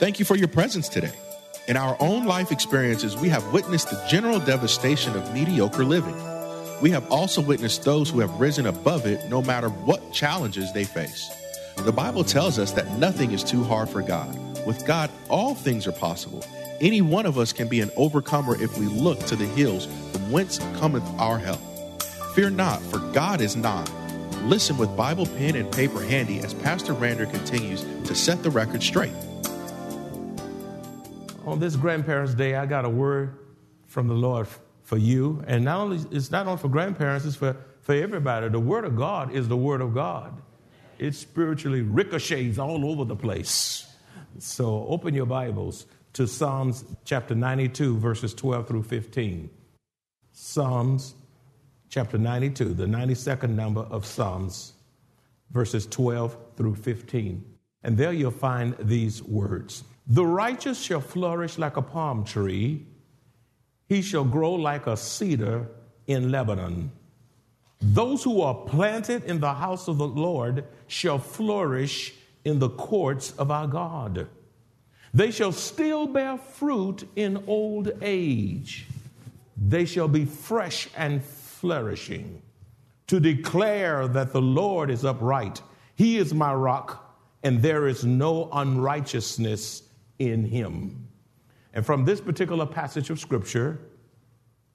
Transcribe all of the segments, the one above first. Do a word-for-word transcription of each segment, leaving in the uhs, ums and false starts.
Thank you for your presence today. In our own life experiences, we have witnessed the general devastation of mediocre living. We have also witnessed those who have risen above it, no matter what challenges they face. The Bible tells us that nothing is too hard for God. With God, all things are possible. Any one of us can be an overcomer if we look to the hills from whence cometh our help. Fear not, for God is nigh. Listen with Bible pen and paper handy as Pastor Rander continues to set the record straight. On this Grandparents' Day, I got a word from the Lord for you. And not only it's not only for grandparents, it's for, for everybody. The Word of God is the Word of God. It spiritually ricochets all over the place. So open your Bibles to Psalms chapter ninety-two, verses twelve through fifteen. Psalms chapter ninety-two, the ninety-second number of Psalms, verses twelve through fifteen. And there you'll find these words. The righteous shall flourish like a palm tree. He shall grow like a cedar in Lebanon. Those who are planted in the house of the Lord shall flourish in the courts of our God. They shall still bear fruit in old age. They shall be fresh and flourishing to declare that the Lord is upright. He is my rock, and there is no unrighteousness in him. And from this particular passage of Scripture,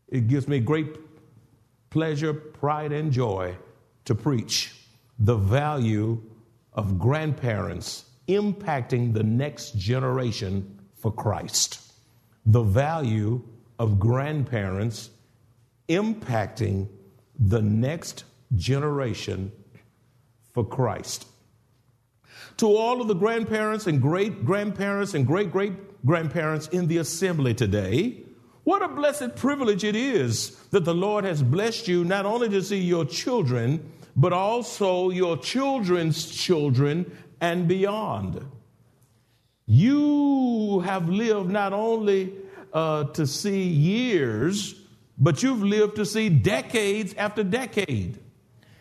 it gives me great pleasure, pride, and joy to preach the value of grandparents impacting the next generation for Christ. The value of grandparents impacting the next generation for Christ. To all of the grandparents and great-grandparents and great-great-grandparents in the assembly today, what a blessed privilege it is that the Lord has blessed you not only to see your children, but also your children's children and beyond. You have lived not only uh, to see years, but you've lived to see decades after decade,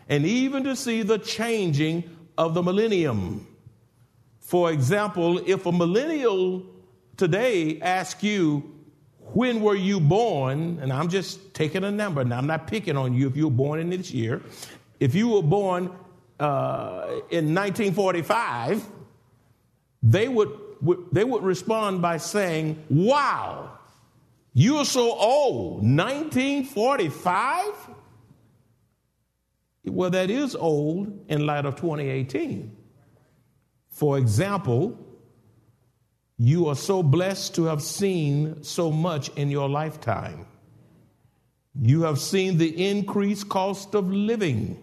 and even to see the changing of the millennium. For example, if a millennial today asks you, when were you born? And I'm just taking a number, and I'm not picking on you if you were born in this year. If you were born uh, in nineteen forty-five, they would, would they would respond by saying, wow, you're so old, nineteen forty-five? Well, that is old in light of twenty eighteen. For example, you are so blessed to have seen so much in your lifetime. You have seen the increased cost of living.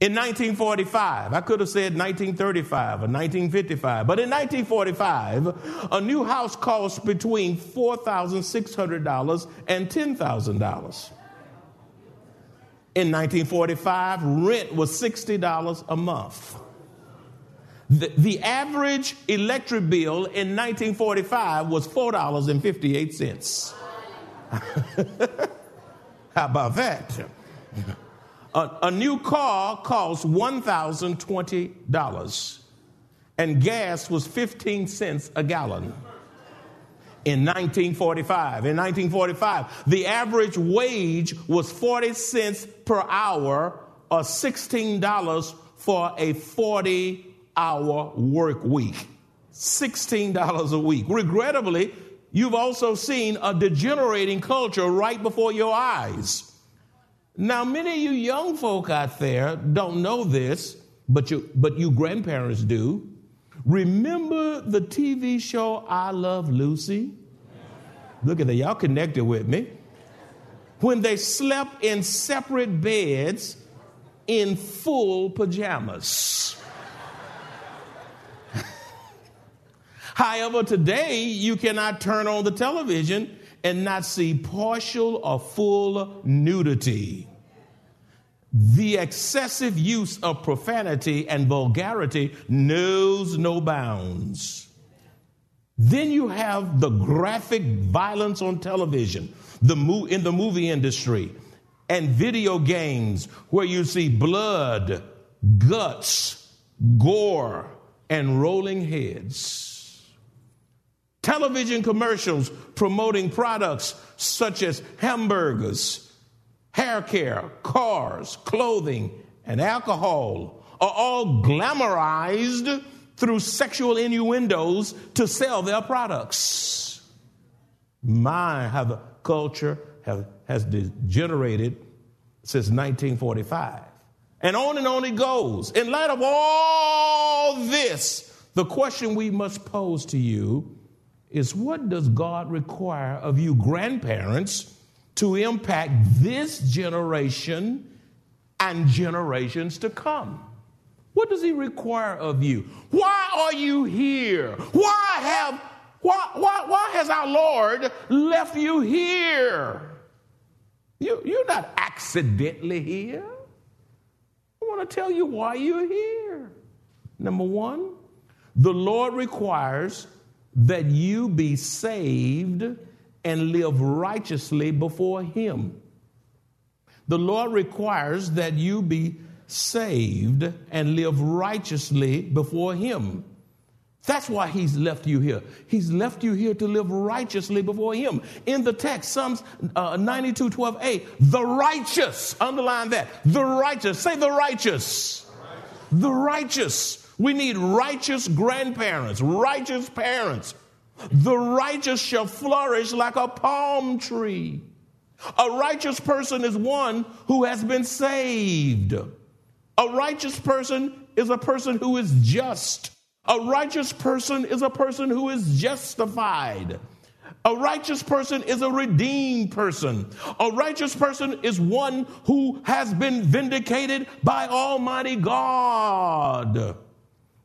In nineteen forty-five, I could have said nineteen thirty-five or nineteen fifty-five, but in nineteen forty-five, a new house cost between four thousand six hundred dollars and ten thousand dollars. In nineteen forty-five, rent was sixty dollars a month. The, the average electric bill in nineteen forty-five was four dollars and fifty-eight cents. How about that? A, a new car cost one thousand twenty dollars, and gas was fifteen cents a gallon. In nineteen forty-five, in nineteen forty-five, the average wage was forty cents per hour, or sixteen dollars for a forty-hour work week. sixteen dollars a week. Regrettably, you've also seen a degenerating culture right before your eyes. Now, many of you young folk out there don't know this, but you, but you grandparents do. Remember the T V show I Love Lucy? Look at that. Y'all connected with me. When they slept in separate beds in full pajamas. However, today you cannot turn on the television and not see partial or full nudity. The excessive use of profanity and vulgarity knows no bounds. Then you have the graphic violence on television, the mo- in the movie industry, and video games where you see blood, guts, gore, and rolling heads. Television commercials promoting products such as hamburgers, hair care, cars, clothing, and alcohol are all glamorized through sexual innuendos to sell their products. My, how the culture have, has degenerated since nineteen forty-five. And on and on it goes. In light of all this, the question we must pose to you is, what does God require of you grandparents to impact this generation and generations to come? What does he require of you? Why are you here? Why have why why, why has our Lord left you here? You, you're not accidentally here. I want to tell you why you're here. Number one, the Lord requires that you be saved and live righteously before him. The Lord requires that you be saved and live righteously before him. That's why he's left you here. He's left you here to live righteously before him. In the text, Psalms uh, ninety-two twelve a, the righteous, underline that, the righteous, say the righteous, the righteous. The righteous. We need righteous grandparents, righteous parents. The righteous shall flourish like a palm tree. A righteous person is one who has been saved. A righteous person is a person who is just. A righteous person is a person who is justified. A righteous person is a redeemed person. A righteous person is one who has been vindicated by Almighty God.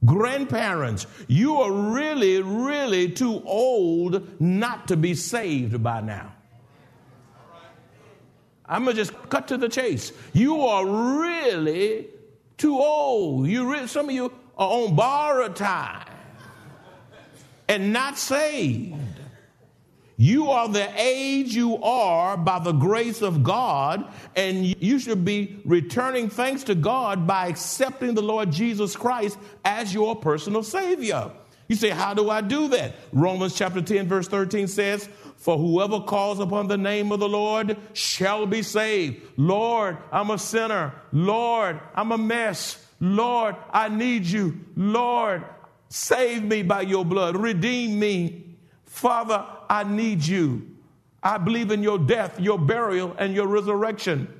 Grandparents, you are really, really too old not to be saved by now. I'm going to just cut to the chase. You are really too old. You re- Some of you are on borrowed time and not saved. You are the age you are by the grace of God, and you should be returning thanks to God by accepting the Lord Jesus Christ as your personal Savior. You say, how do I do that? Romans chapter ten, verse thirteen says, for whoever calls upon the name of the Lord shall be saved. Lord, I'm a sinner. Lord, I'm a mess. Lord, I need you. Lord, save me by your blood. Redeem me. Father, I need you. I believe in your death, your burial, and your resurrection.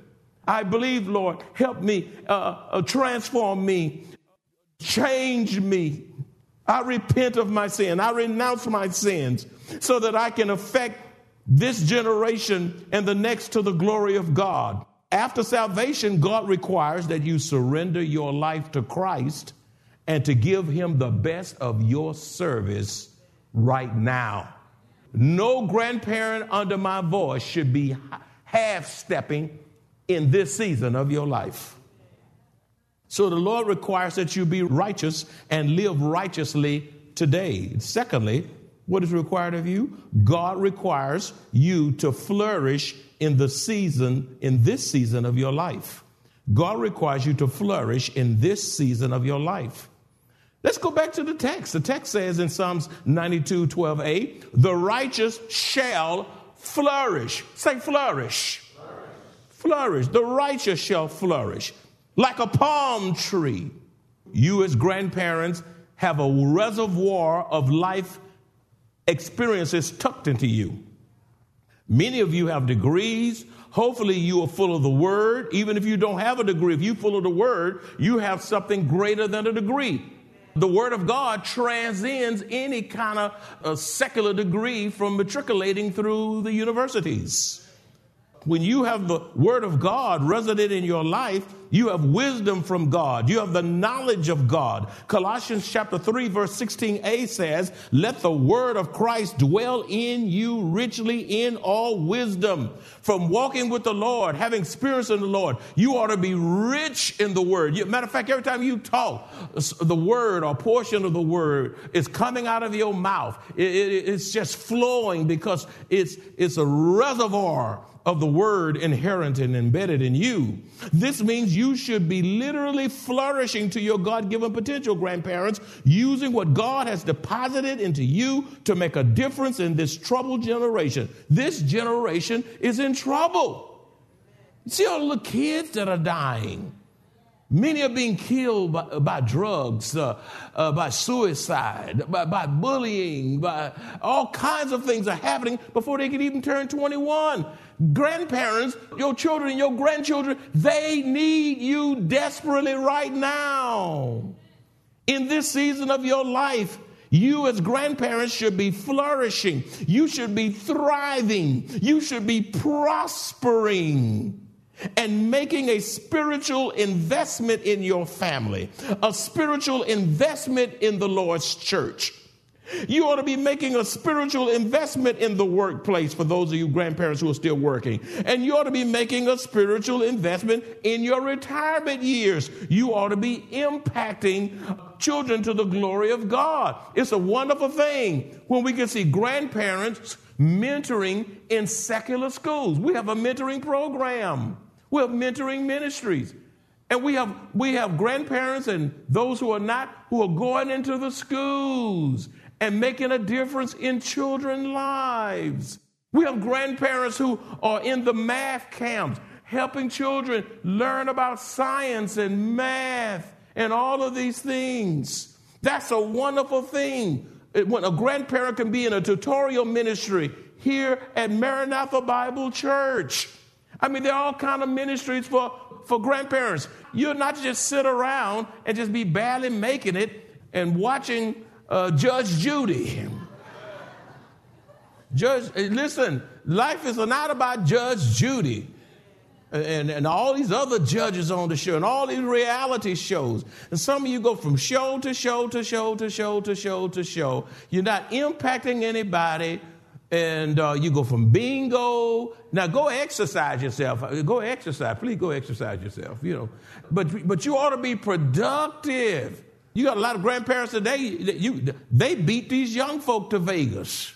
I believe, Lord, help me, uh, uh, transform me, change me. I repent of my sin. I renounce my sins so that I can affect this generation and the next to the glory of God. After salvation, God requires that you surrender your life to Christ and to give him the best of your service right now. No grandparent under my voice should be half-stepping in this season of your life. So the Lord requires that you be righteous and live righteously today. Secondly, what is required of you? God requires you to flourish in the season, in this season of your life. God requires you to flourish in this season of your life. Let's go back to the text. The text says in Psalms ninety-two twelve a, the righteous shall flourish. Say flourish. Flourish. Flourish. The righteous shall flourish like a palm tree. You as grandparents have a reservoir of life experiences tucked into you. Many of you have degrees. Hopefully you are full of the word. Even if you don't have a degree, if you're full of the word, you have something greater than a degree. The Word of God transcends any kind of uh, secular degree from matriculating through the universities. When you have the Word of God resident in your life, you have wisdom from God. You have the knowledge of God. Colossians chapter three, verse sixteen a says, "Let the word of Christ dwell in you richly in all wisdom." From walking with the Lord, having experience in the Lord, you ought to be rich in the word. Matter of fact, every time you talk, the word or portion of the word is coming out of your mouth. It's just flowing because it's it's a reservoir of the word inherent and embedded in you. This means you should be literally flourishing to your God-given potential, grandparents, using what God has deposited into you to make a difference in this troubled generation. This generation is in trouble. See all the kids that are dying. Many are being killed by, by drugs, uh, uh, by suicide, by, by bullying, by all kinds of things are happening before they can even turn twenty-one. Grandparents, your children and your grandchildren, they need you desperately right now. In this season of your life, you as grandparents should be flourishing. You should be thriving. You should be prospering and making a spiritual investment in your family, a spiritual investment in the Lord's church. You ought to be making a spiritual investment in the workplace for those of you grandparents who are still working. And you ought to be making a spiritual investment in your retirement years. You ought to be impacting children to the glory of God. It's a wonderful thing when we can see grandparents mentoring in secular schools. We have a mentoring program. We have mentoring ministries. And we have we have grandparents and those who are not, who are going into the schools and making a difference in children's lives. We have grandparents who are in the math camps, helping children learn about science and math and all of these things. That's a wonderful thing. When a grandparent can be in a tutorial ministry here at Maranatha Bible Church. I mean, there are all kinds of ministries for, for grandparents. You're not just sit around and just be barely making it and watching uh, Judge Judy. Judge, listen, life is not about Judge Judy. And, and all these other judges on the show and all these reality shows. And some of you go from show to show to show to show to show to show. You're not impacting anybody. And uh, you go from bingo. Now go exercise yourself. Go exercise. Please go exercise yourself, you know. But but you ought to be productive. You got a lot of grandparents today. You, they beat these young folk to Vegas.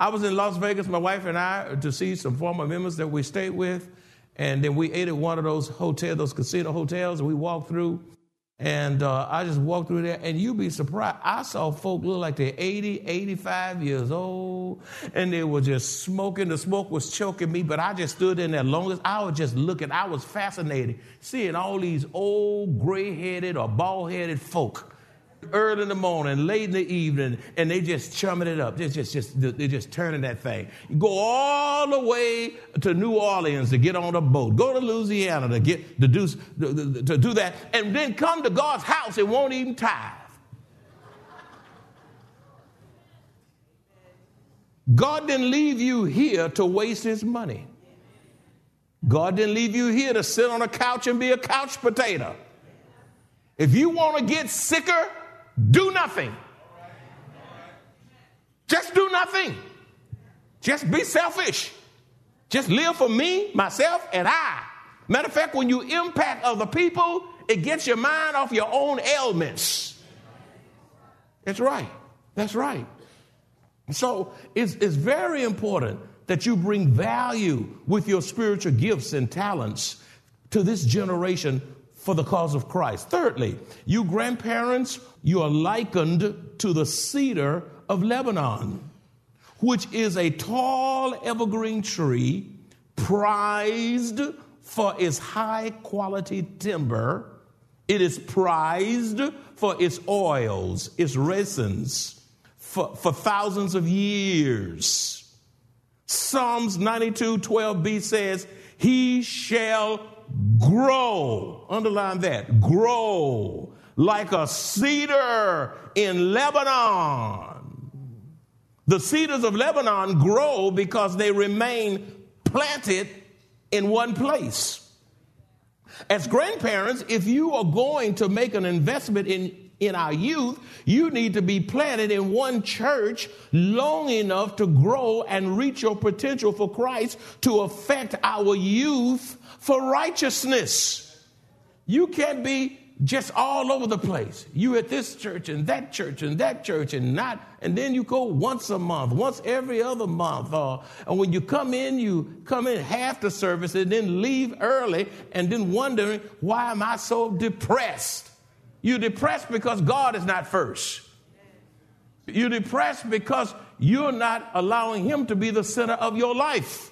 I was in Las Vegas, my wife and I, to see some former members that we stayed with. And then we ate at one of those hotels, those casino hotels, and we walked through. And uh, I just walked through there, and you'd be surprised. I saw folk look like they're eighty, eighty-five years old, and they were just smoking. The smoke was choking me, but I just stood in there long as I was just looking. I was fascinated seeing all these old gray-headed or bald-headed folk. Early in the morning, late in the evening, and they just chumming it up. They're just, just, they're just turning that thing. You go all the way to New Orleans to get on a boat. Go to Louisiana to get to do, to do that, and then come to God's house and won't even tithe. God didn't leave you here to waste his money. God didn't leave you here to sit on a couch and be a couch potato. If you want to get sicker, do nothing. Just do nothing. Just be selfish. Just live for me, myself, and I. Matter of fact, when you impact other people, it gets your mind off your own ailments. That's right. That's right. So it's, it's very important that you bring value with your spiritual gifts and talents to this generation for the cause of Christ. Thirdly, you grandparents, you are likened to the cedar of Lebanon, which is a tall evergreen tree prized for its high quality timber. It is prized for its oils, its resins for, for thousands of years. Psalms ninety-two twelve b says, "He shall grow," underline that, "grow like a cedar in Lebanon. The cedars of Lebanon grow because they remain planted in one place. As grandparents, if you are going to make an investment in, in our youth, you need to be planted in one church long enough to grow and reach your potential for Christ to affect our youth for righteousness. You can't be just all over the place. You at this church and that church and that church and not, and then you go once a month, once every other month. Uh, and when you come in, you come in half the service and then leave early and then wondering, why am I so depressed? You're depressed because God is not first. You're depressed because you're not allowing him to be the center of your life.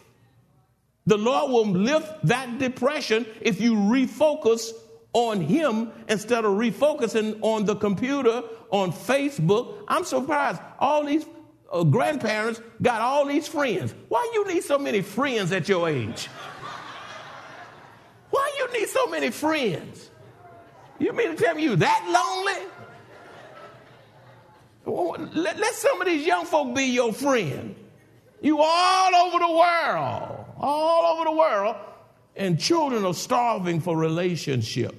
The Lord will lift that depression if you refocus on him instead of refocusing on the computer, on Facebook. I'm surprised. All these uh, grandparents got all these friends. Why you need so many friends at your age? Why you need so many friends? You mean to tell me you that lonely? Let, let some of these young folk be your friend. You all over the world, all over the world. And children are starving for relationship.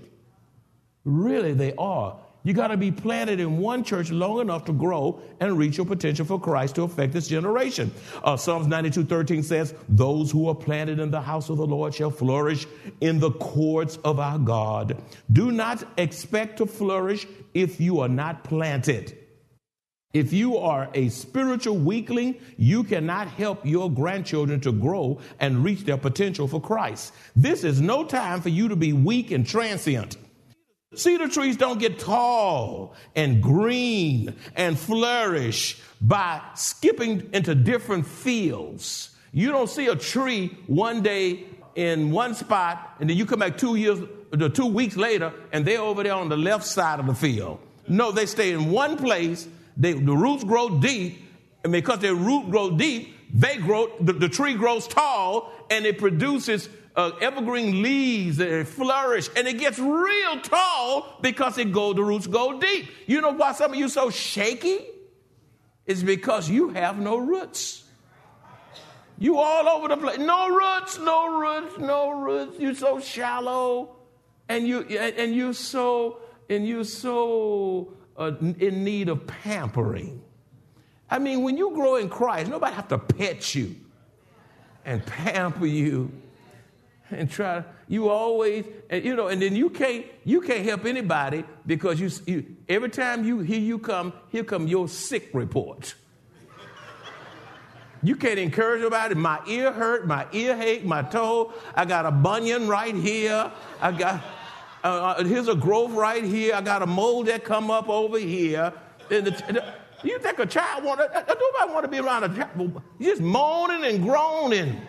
Really, they are. You got to be planted in one church long enough to grow and reach your potential for Christ to affect this generation. Uh, Psalms ninety-two thirteen says, those who are planted in the house of the Lord shall flourish in the courts of our God. Do not expect to flourish if you are not planted. If you are a spiritual weakling, you cannot help your grandchildren to grow and reach their potential for Christ. This is no time for you to be weak and transient. Cedar trees don't get tall and green and flourish by skipping into different fields. You don't see a tree one day in one spot, and then you come back two years, two weeks later, and they're over there on the left side of the field. No, they stay in one place. They, the roots grow deep, and because their root grow deep, they grow. The, the tree grows tall, and it produces uh, evergreen leaves, and it flourish, and it gets real tall because it go. The roots go deep. You know why some of you so shaky? It's because you have no roots. You all over the place. No roots, no roots, no roots. You're so shallow, and you and you so and you so. Uh, in need of pampering. I mean, when you grow in Christ, nobody have to pet you and pamper you and try. You always, and, you know, and then you can't you can't help anybody because you, you every time you here you come here come your sick report. You can't encourage nobody. My ear hurt. My ear ache. My toe. I got a bunion right here. I got. Uh, here's a growth right here. I got a mold that come up over here. And the, the, you think a child want to? Nobody want to be around a child. Just moaning and groaning,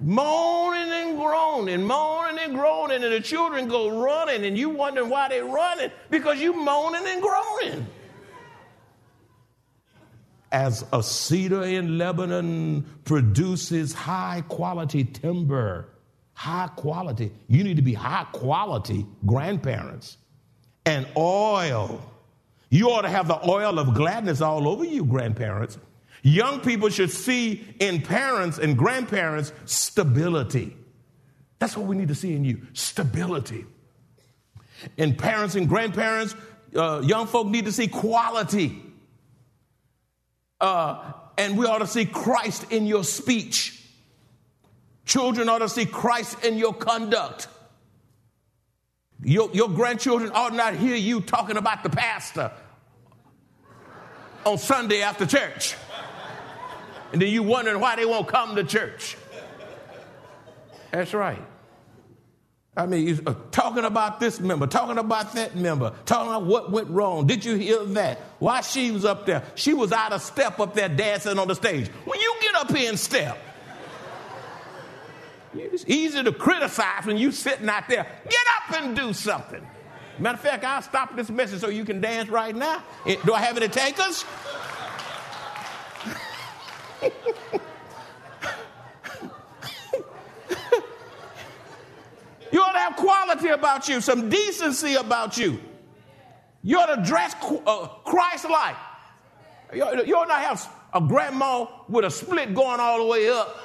moaning and groaning, moaning and groaning, and the children go running, and you wondering why they running because you moaning and groaning. As a cedar in Lebanon produces high quality timber. High quality. You need to be high quality grandparents. And oil. You ought to have the oil of gladness all over you, grandparents. Young people should see in parents and grandparents stability. That's what we need to see in you. Stability. In parents and grandparents, uh, young folk need to see quality. Uh, and we ought to see Christ in your speech. Children ought to see Christ in your conduct. Your, your grandchildren ought not hear you talking about the pastor on Sunday after church. And then you wondering why they won't come to church. That's right. I mean, you, uh, talking about this member, talking about that member, talking about what went wrong. Did you hear that? Why she was up there? She was out of step up there dancing on the stage. When you get up here and step. It's easy to criticize when you're sitting out there. Get up and do something. Matter of fact, I'll stop this message so you can dance right now. Do I have any takers? You ought to have quality about you, some decency about you. You ought to dress Christ-like. You ought not have a grandma with a split going all the way up.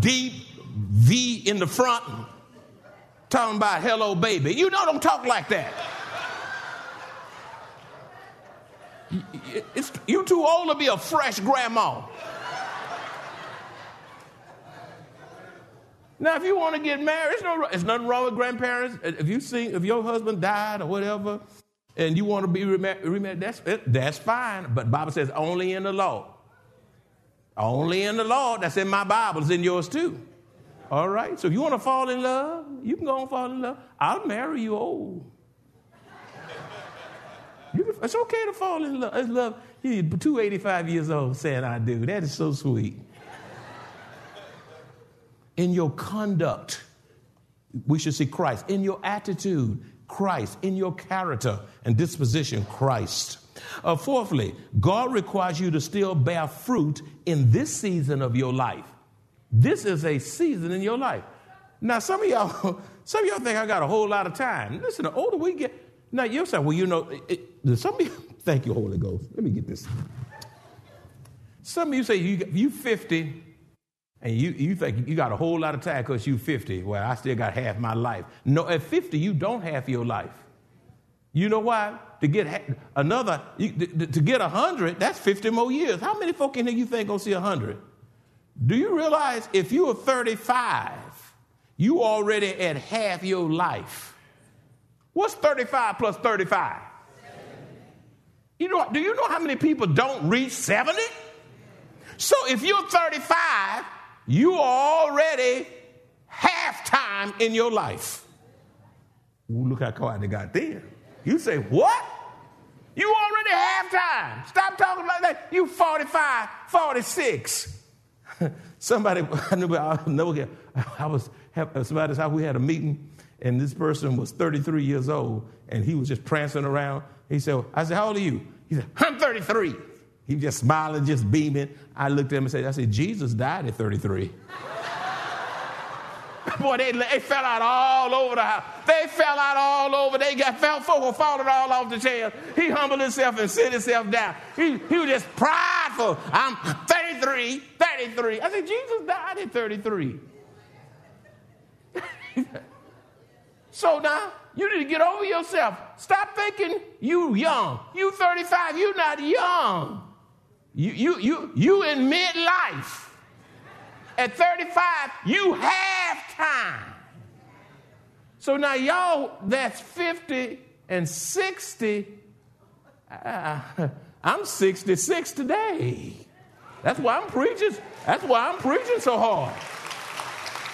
Deep V in the front. Talking about hello, baby. You know, don't talk like that. It's, you too old to be a fresh grandma. Now, if you want to get married, it's no, it's nothing wrong with grandparents. If you see, if your husband died or whatever, and you want to be remarried, remarried that's that's fine. But the Bible says only in the Lord. Only in the Lord. That's in my Bible. It's in yours too. All right. So if you want to fall in love, you can go and fall in love. I'll marry you old. You can, it's okay to fall in love. It's love. You're two hundred eighty-five years old saying I do. That is so sweet. In your conduct, we should see Christ. In your attitude, Christ. In your character and disposition, Christ. Uh, fourthly, God requires you to still bear fruit in this season of your life. This is a season in your life. Now, some of y'all, some of y'all think I got a whole lot of time. Listen, the older we get, now you'll say, well, you know, it, it, some of you, thank you, Holy Ghost. Let me get this. Some of you say you you fifty. And you, you think you got a whole lot of time because you're fifty. Well, I still got half my life. No, at fifty, you don't have your life. You know why? To get ha- another, you, to, to get one hundred, that's fifty more years. How many folk in here you think going to see one hundred? Do you realize if you are thirty-five, you already at half your life? What's thirty-five plus thirty-five? You know, do you know how many people don't reach seventy? So if you're thirty-five, you are already half-time in your life. Ooh, look how quiet they got there. You say, what? You already half-time. Stop talking like that. You forty-five, forty-six. Somebody, I knew, I know, I was somebody's house. We had a meeting, and this person was thirty-three years old, and he was just prancing around. He said, I said, how old are you? He said, I'm thirty-three. He was just smiling, just beaming. I looked at him and said, I said, Jesus died at thirty-three. Boy, they, they fell out all over the house. They fell out all over. They got fell folk falling all off the chairs. He humbled himself and sit himself down. He, he was just prideful. I'm thirty-three, thirty-three. I said, Jesus died at thirty-three. So now, you need to get over yourself. Stop thinking you young. You thirty-five, you not young. You, you, you, you in midlife. At thirty-five, you have time. So now y'all, that's fifty and sixty. Uh, I'm sixty-six today. That's why I'm preaching. That's why I'm preaching so hard.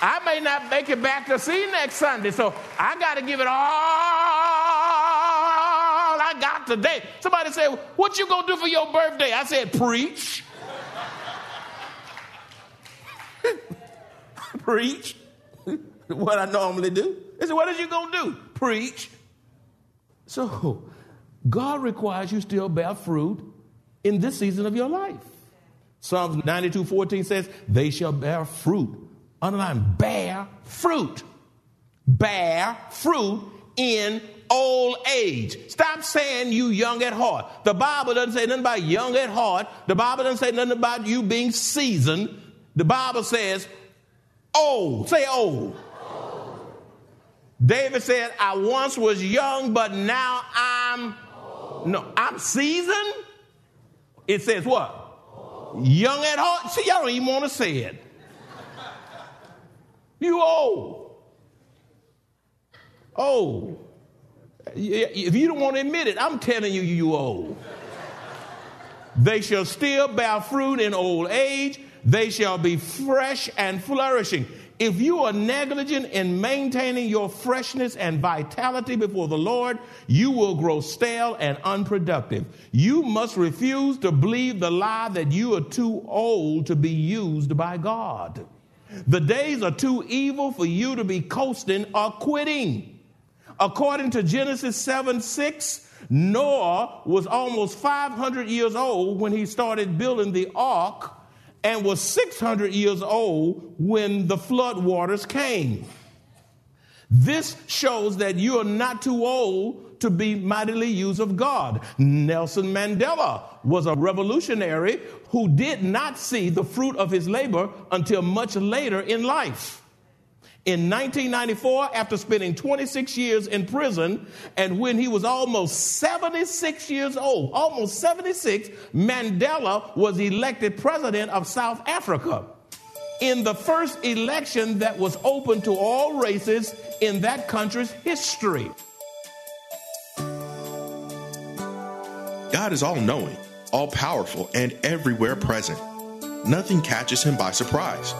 I may not make it back to see next Sunday, so I got to give it all I got today. Somebody said, what you going to do for your birthday? I said, preach. Preach. What I normally do. They said, what are you going to do? Preach. So God requires you still bear fruit in this season of your life. Psalms ninety-two fourteen says, they shall bear fruit. Underline, bear fruit. Bear fruit in old age. Stop saying you young at heart. The Bible doesn't say nothing about young at heart. The Bible doesn't say nothing about you being seasoned. The Bible says old. Say old. Old. David said, I once was young, but now I'm old. No, I'm seasoned. It says what? Old. Young at heart. See, y'all don't even want to say it. You old. Old. If you don't want to admit it, I'm telling you, you old. They shall still bear fruit in old age. They shall be fresh and flourishing. If you are negligent in maintaining your freshness and vitality before the Lord, you will grow stale and unproductive. You must refuse to believe the lie that you are too old to be used by God. The days are too evil for you to be coasting or quitting. According to Genesis seven six, Noah was almost five hundred years old when he started building the ark and was six hundred years old when the flood waters came. This shows that you are not too old to be mightily used of God. Nelson Mandela was a revolutionary who did not see the fruit of his labor until much later in life. In nineteen ninety-four, after spending twenty-six years in prison, and when he was almost seventy-six years old, almost seventy-six, Mandela was elected president of South Africa. In the first election that was open to all races in that country's history. God is all-knowing, all-powerful, and everywhere present. Nothing catches him by surprise.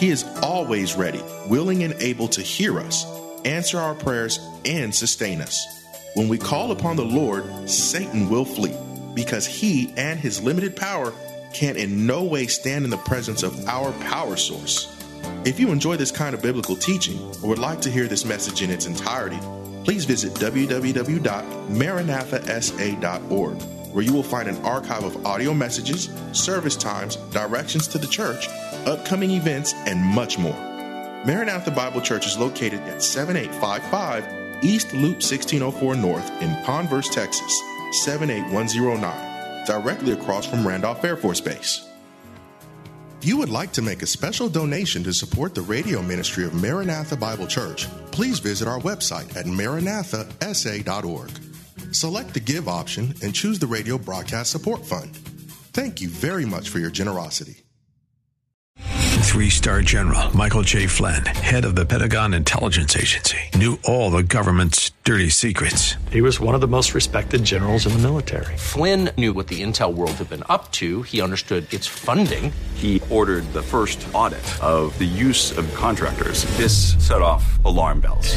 He is always ready, willing, and able to hear us, answer our prayers, and sustain us. When we call upon the Lord, Satan will flee, because he and his limited power can in no way stand in the presence of our power source. If you enjoy this kind of biblical teaching or would like to hear this message in its entirety, please visit w w w dot maranatha s a dot org, where you will find an archive of audio messages, service times, directions to the church, upcoming events, and much more. Maranatha Bible Church is located at seventy-eight fifty-five East Loop sixteen oh four North in Converse, Texas, seven eight one oh nine, directly across from Randolph Air Force Base. If you would like to make a special donation to support the radio ministry of Maranatha Bible Church, please visit our website at maranatha s a dot org. Select the Give option and choose the Radio Broadcast Support Fund. Thank you very much for your generosity. Three-star general Michael J. Flynn, head of the Pentagon Intelligence Agency, knew all the government's dirty secrets. He was one of the most respected generals in the military. Flynn knew what the intel world had been up to. He understood its funding. He ordered the first audit of the use of contractors. This set off alarm bells.